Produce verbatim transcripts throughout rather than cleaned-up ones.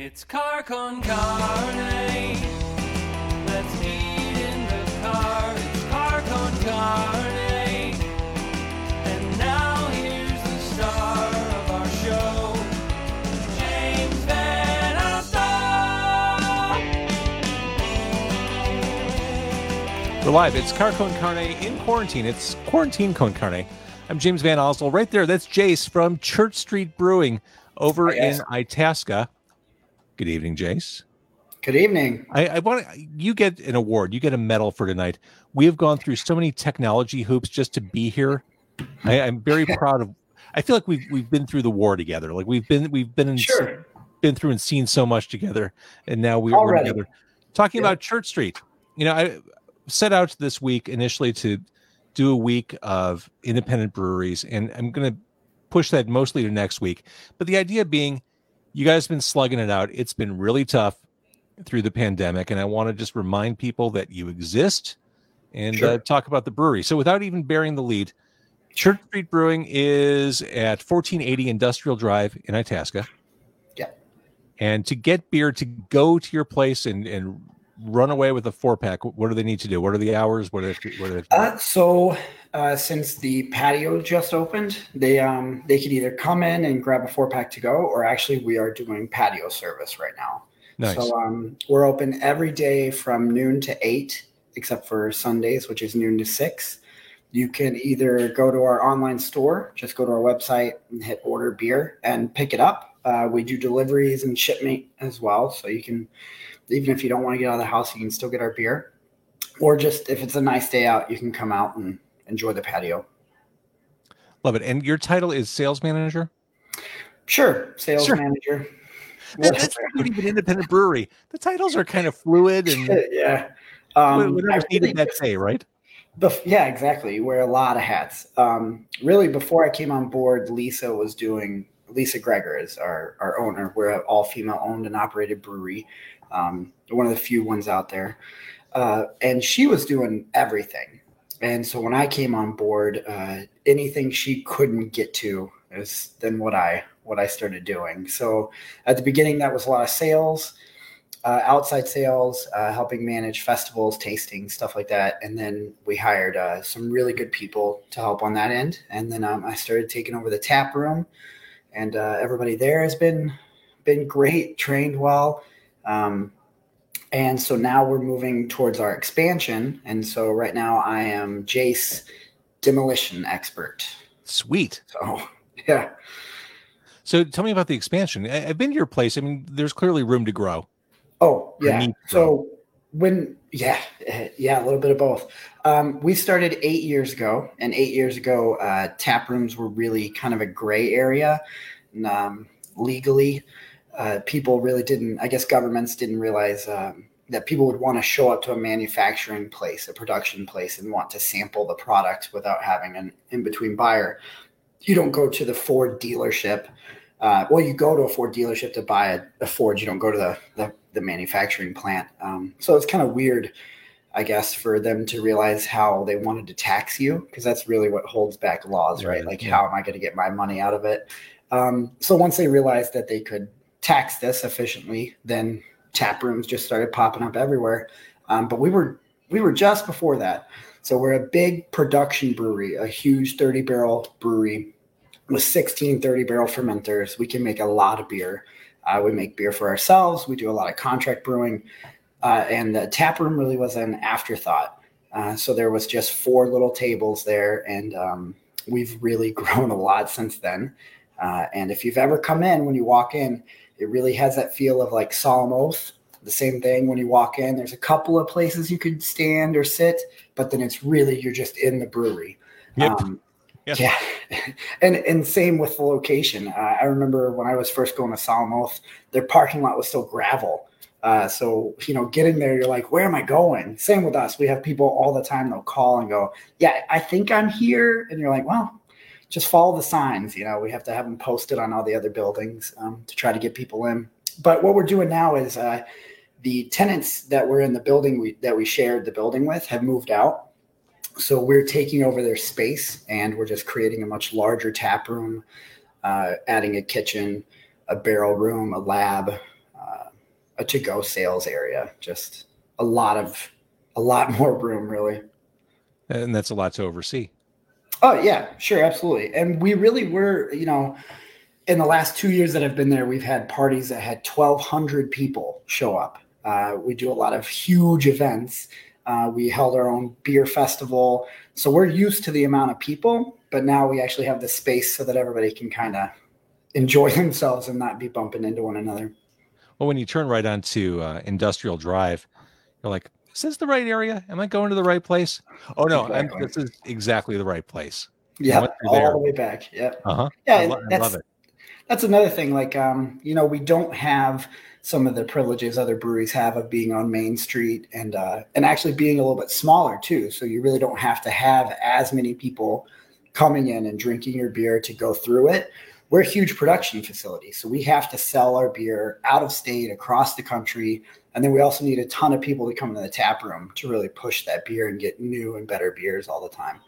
It's car con carne. Let's eat in the car. It's car con carne. And now here's the star of our show, James Van Oslo. We're live. It's car con carne in quarantine. It's quarantine con carne. I'm James Van Oslo. Right there, that's Jace from Church Street Brewing over in Itasca. Good evening, Jace. Good evening. I, I want you get an award. You get a medal for tonight. We have gone through so many technology hoops just to be here. I, I'm very proud of. I feel like we've we've been through the war together. Like we've been we've been in, sure. been through and seen so much together, and now we we're together talking yeah. about Church Street. You know, I set out this week initially to do a week of independent breweries, and I'm going to push that mostly to next week. But the idea being, you guys have been slugging it out. It's been really tough through the pandemic, and I want to just remind people that you exist and sure. uh, talk about the brewery. So without even bearing the lead, Church Street Brewing is at fourteen eighty Industrial Drive in Itasca. Yeah. And to get beer, to go to your place and, and run away with a four-pack, what do they need to do? What are the hours? What are they, what are they uh, so uh, since the patio just opened, they um they could either come in and grab a four-pack to go, or actually we are doing patio service right now. Nice. So um, we're open every day from noon to eight, except for Sundays, which is noon to six. You can either go to our online store, just go to our website and hit order beer and pick it up. Uh, we do deliveries and shipment as well, so you can – even if you don't want to get out of the house, you can still get our beer. Or just if it's a nice day out, you can come out and enjoy the patio. Love it. And your title is sales manager? Sure. Sales sure. manager. That's not even independent brewery. The titles are kind of fluid. And yeah. Um, whatever needed that day, right? Bef- yeah, exactly. You wear a lot of hats. Um, really, before I came on board, Lisa was doing, Lisa Greger is our, our owner. We're an all-female owned and operated brewery. Um, one of the few ones out there. Uh, and she was doing everything. And so when I came on board, uh, anything she couldn't get to is then what I, what I started doing. So at the beginning, that was a lot of sales, uh, outside sales, uh, helping manage festivals, tasting, stuff like that. And then we hired, uh, some really good people to help on that end. And then, um, I started taking over the tap room, and, uh, everybody there has been, been great, trained well. Um, and so now we're moving towards our expansion. And so right now I am Jace, demolition expert. Sweet. So, yeah. So tell me about the expansion. I, I've been to your place. I mean, there's clearly room to grow. Oh, yeah. So when, yeah, yeah, a little bit of both. Um, we started eight years ago, and eight years ago, uh, tap rooms were really kind of a gray area, um, legally. Uh, people really didn't, I guess governments didn't realize um, that people would want to show up to a manufacturing place, a production place, and want to sample the product without having an in-between buyer. You don't go to the Ford dealership. Uh, well, you go to a Ford dealership to buy a, a Ford. You don't go to the, the, the manufacturing plant. Um, so it's kind of weird, I guess, for them to realize how they wanted to tax you, because that's really what holds back laws, right? right? Like, yeah. How am I going to get my money out of it? Um, so once they realized that they could tax this efficiently, then tap rooms just started popping up everywhere. Um, but we were we were just before that. So we're a big production brewery, a huge thirty-barrel brewery with sixteen thirty-barrel fermenters. We can make a lot of beer. Uh, we make beer for ourselves. We do a lot of contract brewing. Uh, and the tap room really was an afterthought. Uh, so there was just four little tables there, and um, we've really grown a lot since then. Uh, and if you've ever come in, when you walk in, it really has that feel of like Solemn Oath. The same thing when you walk in. There's a couple of places you could stand or sit, but then it's really you're just in the brewery. Yep. Um, yep. Yeah. and and same with the location. Uh, I remember when I was first going to Solemn Oath, their parking lot was still gravel. Uh, so, you know, getting there, you're like, where am I going? Same with us. We have people all the time. They'll call and go, yeah, I think I'm here. And you're like, well, just follow the signs. You know, we have to have them posted on all the other buildings um, to try to get people in. But what we're doing now is uh, the tenants that were in the building we, that we shared the building with have moved out. So we're taking over their space, and we're just creating a much larger tap room, uh, adding a kitchen, a barrel room, a lab, uh, a to-go sales area. Just a lot of, a lot more room, really. And that's a lot to oversee. Oh, yeah, sure, absolutely. And we really were, you know, in the last two years that I've been there, we've had parties that had twelve hundred people show up. Uh, we do a lot of huge events. Uh, we held our own beer festival. So we're used to the amount of people, but now we actually have the space so that everybody can kind of enjoy themselves and not be bumping into one another. Well, when you turn right onto uh, Industrial Drive, you're like, is this the right area? Am I going to the right place? Oh, no, exactly. I'm, this is exactly the right place. Yeah, all there. the way back. Yeah, uh-huh. yeah I, lo- I love it. That's another thing. Like, um, you know, we don't have some of the privileges other breweries have of being on Main Street and uh, and actually being a little bit smaller, too. So you really don't have to have as many people coming in and drinking your beer to go through it. We're a huge production facility, so we have to sell our beer out of state, across the country, and then we also need a ton of people to come into the tap room to really push that beer and get new and better beers all the time,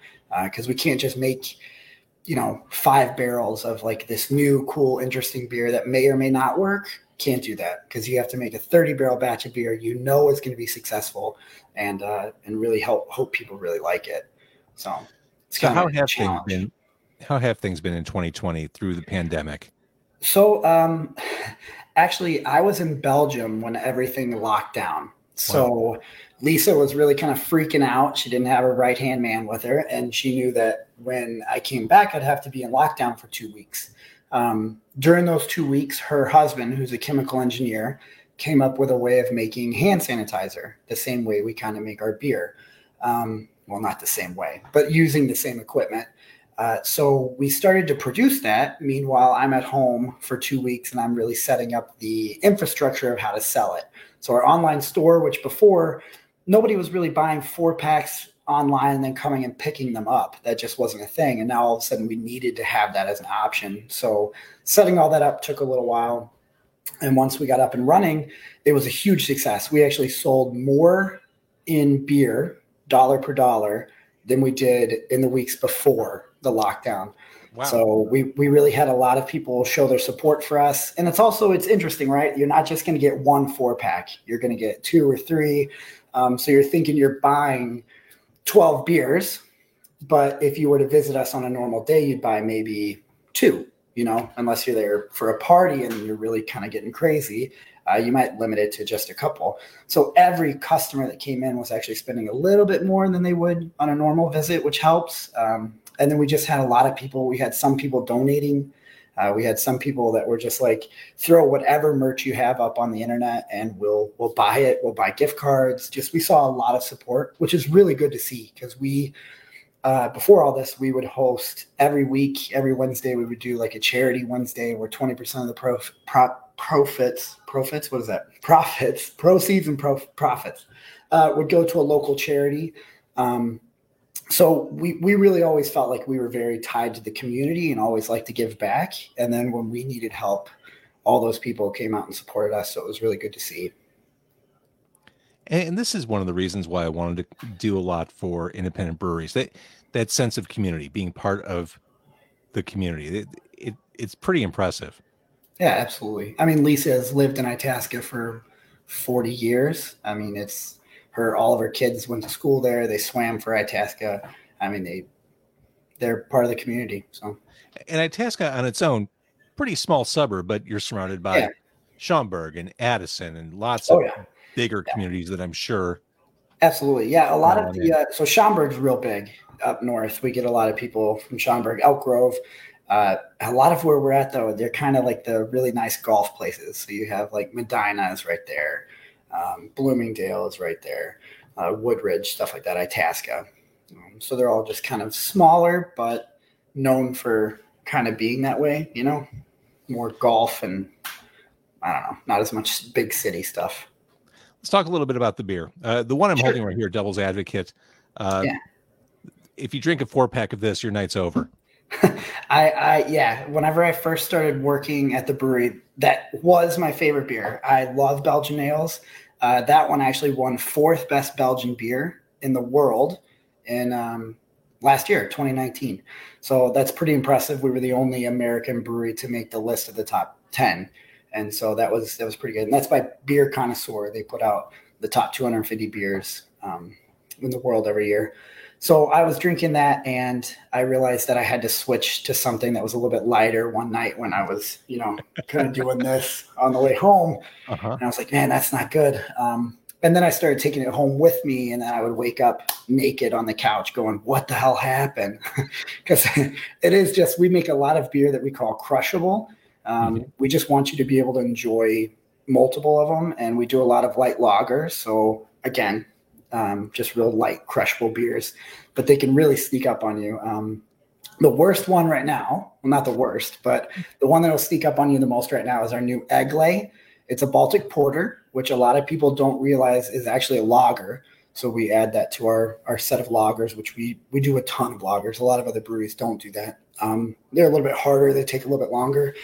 because uh, we can't just make, you know, five barrels of like this new, cool, interesting beer that may or may not work. Can't do that, because you have to make a thirty-barrel batch of beer you know is going to be successful and uh, and really help hope people really like it. So it's kind so of how a challenge. Been- How have things been in twenty twenty through the pandemic? So um, actually, I was in Belgium when everything locked down. So wow. Lisa was really kind of freaking out. She didn't have her right-hand man with her, and she knew that when I came back, I'd have to be in lockdown for two weeks. Um, during those two weeks, her husband, who's a chemical engineer, came up with a way of making hand sanitizer, the same way we kind of make our beer. Um, well, not the same way, but using the same equipment. Uh, so we started to produce that. Meanwhile, I'm at home for two weeks and I'm really setting up the infrastructure of how to sell it. So our online store, which before nobody was really buying four packs online and then coming and picking them up. That just wasn't a thing. And now all of a sudden we needed to have that as an option. So setting all that up took a little while. And once we got up and running, it was a huge success. We actually sold more in beer, dollar per dollar, than we did in the weeks before the lockdown. Wow. So we, we really had a lot of people show their support for us. And it's also, it's interesting, right? You're not just going to get one four pack, you're going to get two or three. Um, so you're thinking you're buying twelve beers, but if you were to visit us on a normal day, you'd buy maybe two, you know, unless you're there for a party and you're really kind of getting crazy. Uh, you might limit it to just a couple. So every customer that came in was actually spending a little bit more than they would on a normal visit, which helps. Um, and then we just had a lot of people. We had some people donating. Uh, we had some people that were just like, throw whatever merch you have up on the internet and we'll we'll buy it. We'll buy gift cards. Just we saw a lot of support, which is really good to see, because we uh, before all this, we would host every week, every Wednesday, we would do like a charity Wednesday where twenty percent of the prof- prop. Profits, profits, what is that? Profits, proceeds and prof- profits uh, would go to a local charity. Um, so we we really always felt like we were very tied to the community and always liked to give back. And then when we needed help, all those people came out and supported us. So it was really good to see. And this is one of the reasons why I wanted to do a lot for independent breweries. That that sense of community, being part of the community, it, it it's pretty impressive. Yeah, absolutely. I mean, Lisa has lived in Itasca for forty years. I mean, it's her, all of her kids went to school there. They swam for Itasca. I mean, they, they're part of the community. So, and Itasca on its own, pretty small suburb, but you're surrounded by yeah. Schaumburg and Addison and lots oh, of yeah. bigger yeah. communities that I'm sure. Absolutely. Yeah. A lot of the, uh, so Schaumburg's real big up north. We get a lot of people from Schaumburg, Elk Grove. Uh, a lot of where we're at, though, they're kind of like the really nice golf places. So you have like Medinah is right there. Um, Bloomingdale is right there. Uh, Woodridge, stuff like that. Itasca. Um, so they're all just kind of smaller, but known for kind of being that way, you know, more golf and I don't know, not as much big city stuff. Let's talk a little bit about the beer. Uh, the one I'm sure. holding right here, Devil's Advocate. Uh, yeah. If you drink a four pack of this, your night's over. I, I, yeah, whenever I first started working at the brewery, that was my favorite beer. I love Belgian ales. Uh, that one actually won fourth best Belgian beer in the world in um, last year, twenty nineteen. So that's pretty impressive. We were the only American brewery to make the list of the top ten. And so that was that was pretty good. And that's by Beer Connoisseur. They put out the top two hundred fifty beers um, in the world every year. So I was drinking that, and I realized that I had to switch to something that was a little bit lighter one night when I was, you know, kind of doing this on the way home. Uh-huh. And I was like, man, that's not good. Um, and then I started taking it home with me, and then I would wake up naked on the couch going, what the hell happened? Because it is just, we make a lot of beer that we call crushable. Um, mm-hmm. We just want you to be able to enjoy multiple of them. And we do a lot of light lagers. So again, Um, just real light, crushable beers, but they can really sneak up on you. Um, the worst one right now, well, not the worst, but the one that will sneak up on you the most right now is our new Eggley. It's a Baltic Porter, which a lot of people don't realize is actually a lager. So we add that to our, our set of lagers, which we, we do a ton of lagers. A lot of other breweries don't do that. Um, they're a little bit harder. They take a little bit longer,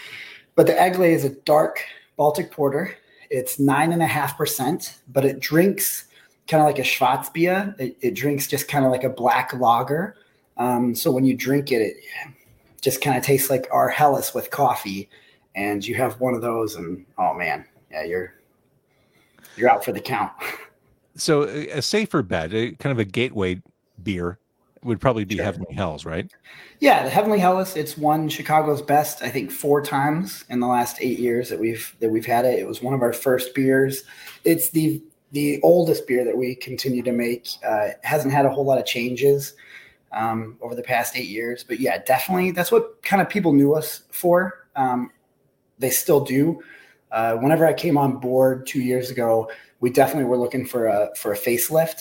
but the Eggley is a dark Baltic Porter. It's nine and a half percent, but it drinks kind of like a Schwarzbier. It, it drinks just kind of like a black lager. Um, so when you drink it, it just kind of tastes like our Hellas with coffee. And you have one of those, and oh man, yeah, you're you're out for the count. So a, a safer bet, a, kind of a gateway beer, would probably be sure. Heavenly Helles, right? Yeah, the Heavenly Helles. It's won Chicago's best, I think, four times in the last eight years that we've that we've had it. It was one of our first beers. It's the The oldest beer that we continue to make. Uh, hasn't had a whole lot of changes um, over the past eight years. But, yeah, definitely that's what kind of people knew us for. Um, they still do. Uh, whenever I came on board two years ago, we definitely were looking for a for a facelift.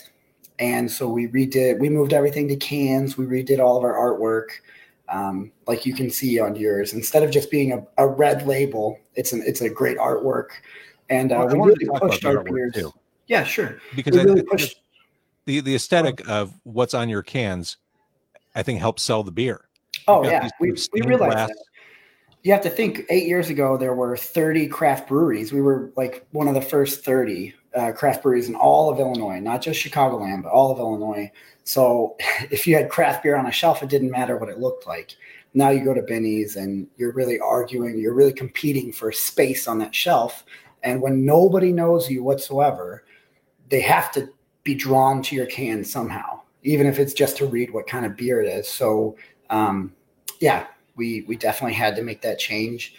And so we redid – we moved everything to cans. We redid all of our artwork, um, like you can see on yours. Instead of just being a, a red label, it's an it's a great artwork. And uh, well, we really pushed our beers too. Yeah, sure. Because really I, the the aesthetic of what's on your cans, I think, helps sell the beer. Oh, yeah. We, we realized that. You have to think eight years ago, there were thirty craft breweries. We were like one of the first thirty uh, craft breweries in all of Illinois, not just Chicagoland, but all of Illinois. So if you had craft beer on a shelf, it didn't matter what it looked like. Now you go to Benny's and you're really arguing, you're really competing for space on that shelf. And when nobody knows you whatsoever, they have to be drawn to your can somehow, even if it's just to read what kind of beer it is. So, um, yeah, we we definitely had to make that change.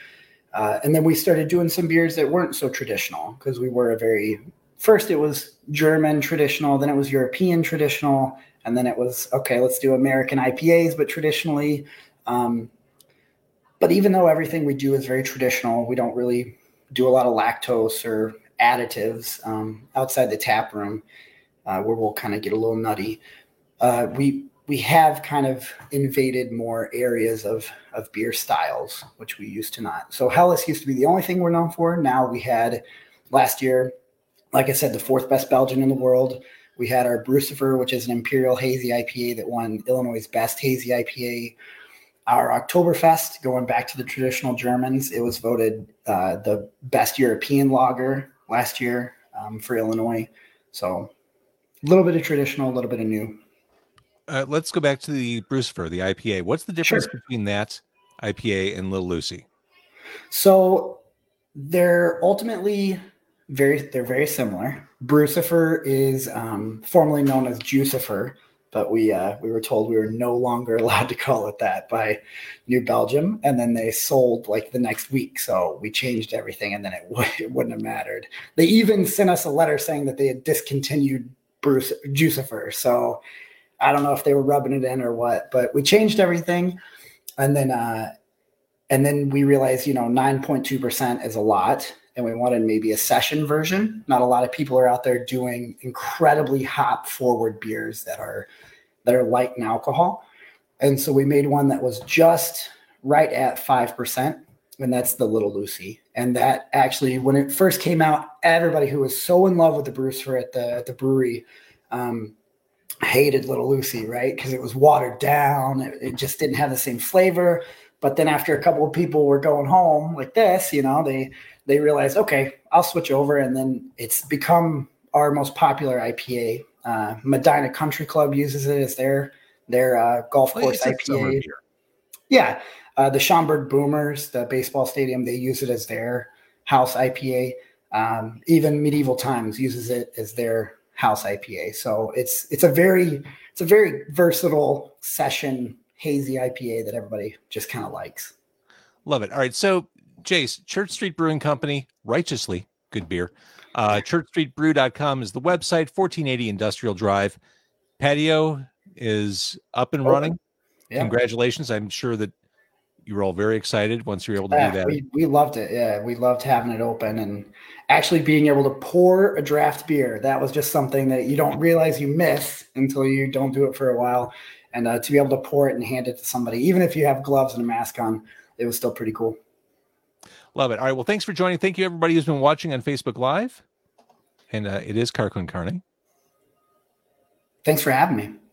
Uh, and then we started doing some beers that weren't so traditional because we were a very – first it was German traditional, then it was European traditional, and then it was, okay, let's do American I P As, but traditionally. Um, but even though everything we do is very traditional, we don't really do a lot of lactose or – additives um, outside the tap room uh, where we'll kind of get a little nutty. Uh, we we have kind of invaded more areas of, of beer styles, which we used to not. So Hellas used to be the only thing we're known for. Now we had last year, like I said, the fourth best Belgian in the world. We had our Brucifer, which is an Imperial Hazy I P A that won Illinois' best Hazy I P A. Our Oktoberfest, going back to the traditional Germans, it was voted uh, the best European lager last year um, for Illinois. So a little bit of traditional, a little bit of new. Uh, let's go back to the Brucifer, the I P A. What's the difference sure. between that I P A and Little Lucy? So they're ultimately very, they're very similar. Brucifer is um, formerly known as Jucifer, but we uh, we were told we were no longer allowed to call it that by New Belgium. And then they sold like the next week. So we changed everything and then it, w- it wouldn't have mattered. They even sent us a letter saying that they had discontinued Bruce Jucifer. So I don't know if they were rubbing it in or what, but we changed everything. And then, uh, and then we realized, you know, nine point two percent is a lot. And we wanted maybe a session version. Not a lot of people are out there doing incredibly hop forward beers that are that are light in alcohol. And so we made one that was just right at five percent, and that's the Little Lucy. And that actually, when it first came out, everybody who was so in love with the Brucifer at the, at the brewery um, hated Little Lucy, right? Because it was watered down. It, it just didn't have the same flavor. But then after a couple of people were going home like this, you know, they they realized, okay, I'll switch over. And then it's become our most popular I P A. Uh, Medinah Country Club uses it as their their uh, golf course I P A. Yeah. Uh, the Schaumburg Boomers, the baseball stadium, they use it as their house I P A. Um, even Medieval Times uses it as their house I P A. So it's it's a very it's a very versatile session hazy I P A that everybody just kind of likes. Love it. All right, so Jace, Church Street Brewing Company, righteously good beer. Uh, Church Street Brew dot com is the website. fourteen eighty Industrial Drive. Patio is up and running. Yeah. Congratulations. I'm sure that you were all very excited once you were able to yeah, do that. We, we loved it. Yeah, we loved having it open and actually being able to pour a draft beer. That was just something that you don't realize you miss until you don't do it for a while. And uh, to be able to pour it and hand it to somebody, even if you have gloves and a mask on, it was still pretty cool. Love it. All right. Well, thanks for joining. Thank you, everybody who's been watching on Facebook Live. And uh, it is Carquin Carney. Thanks for having me.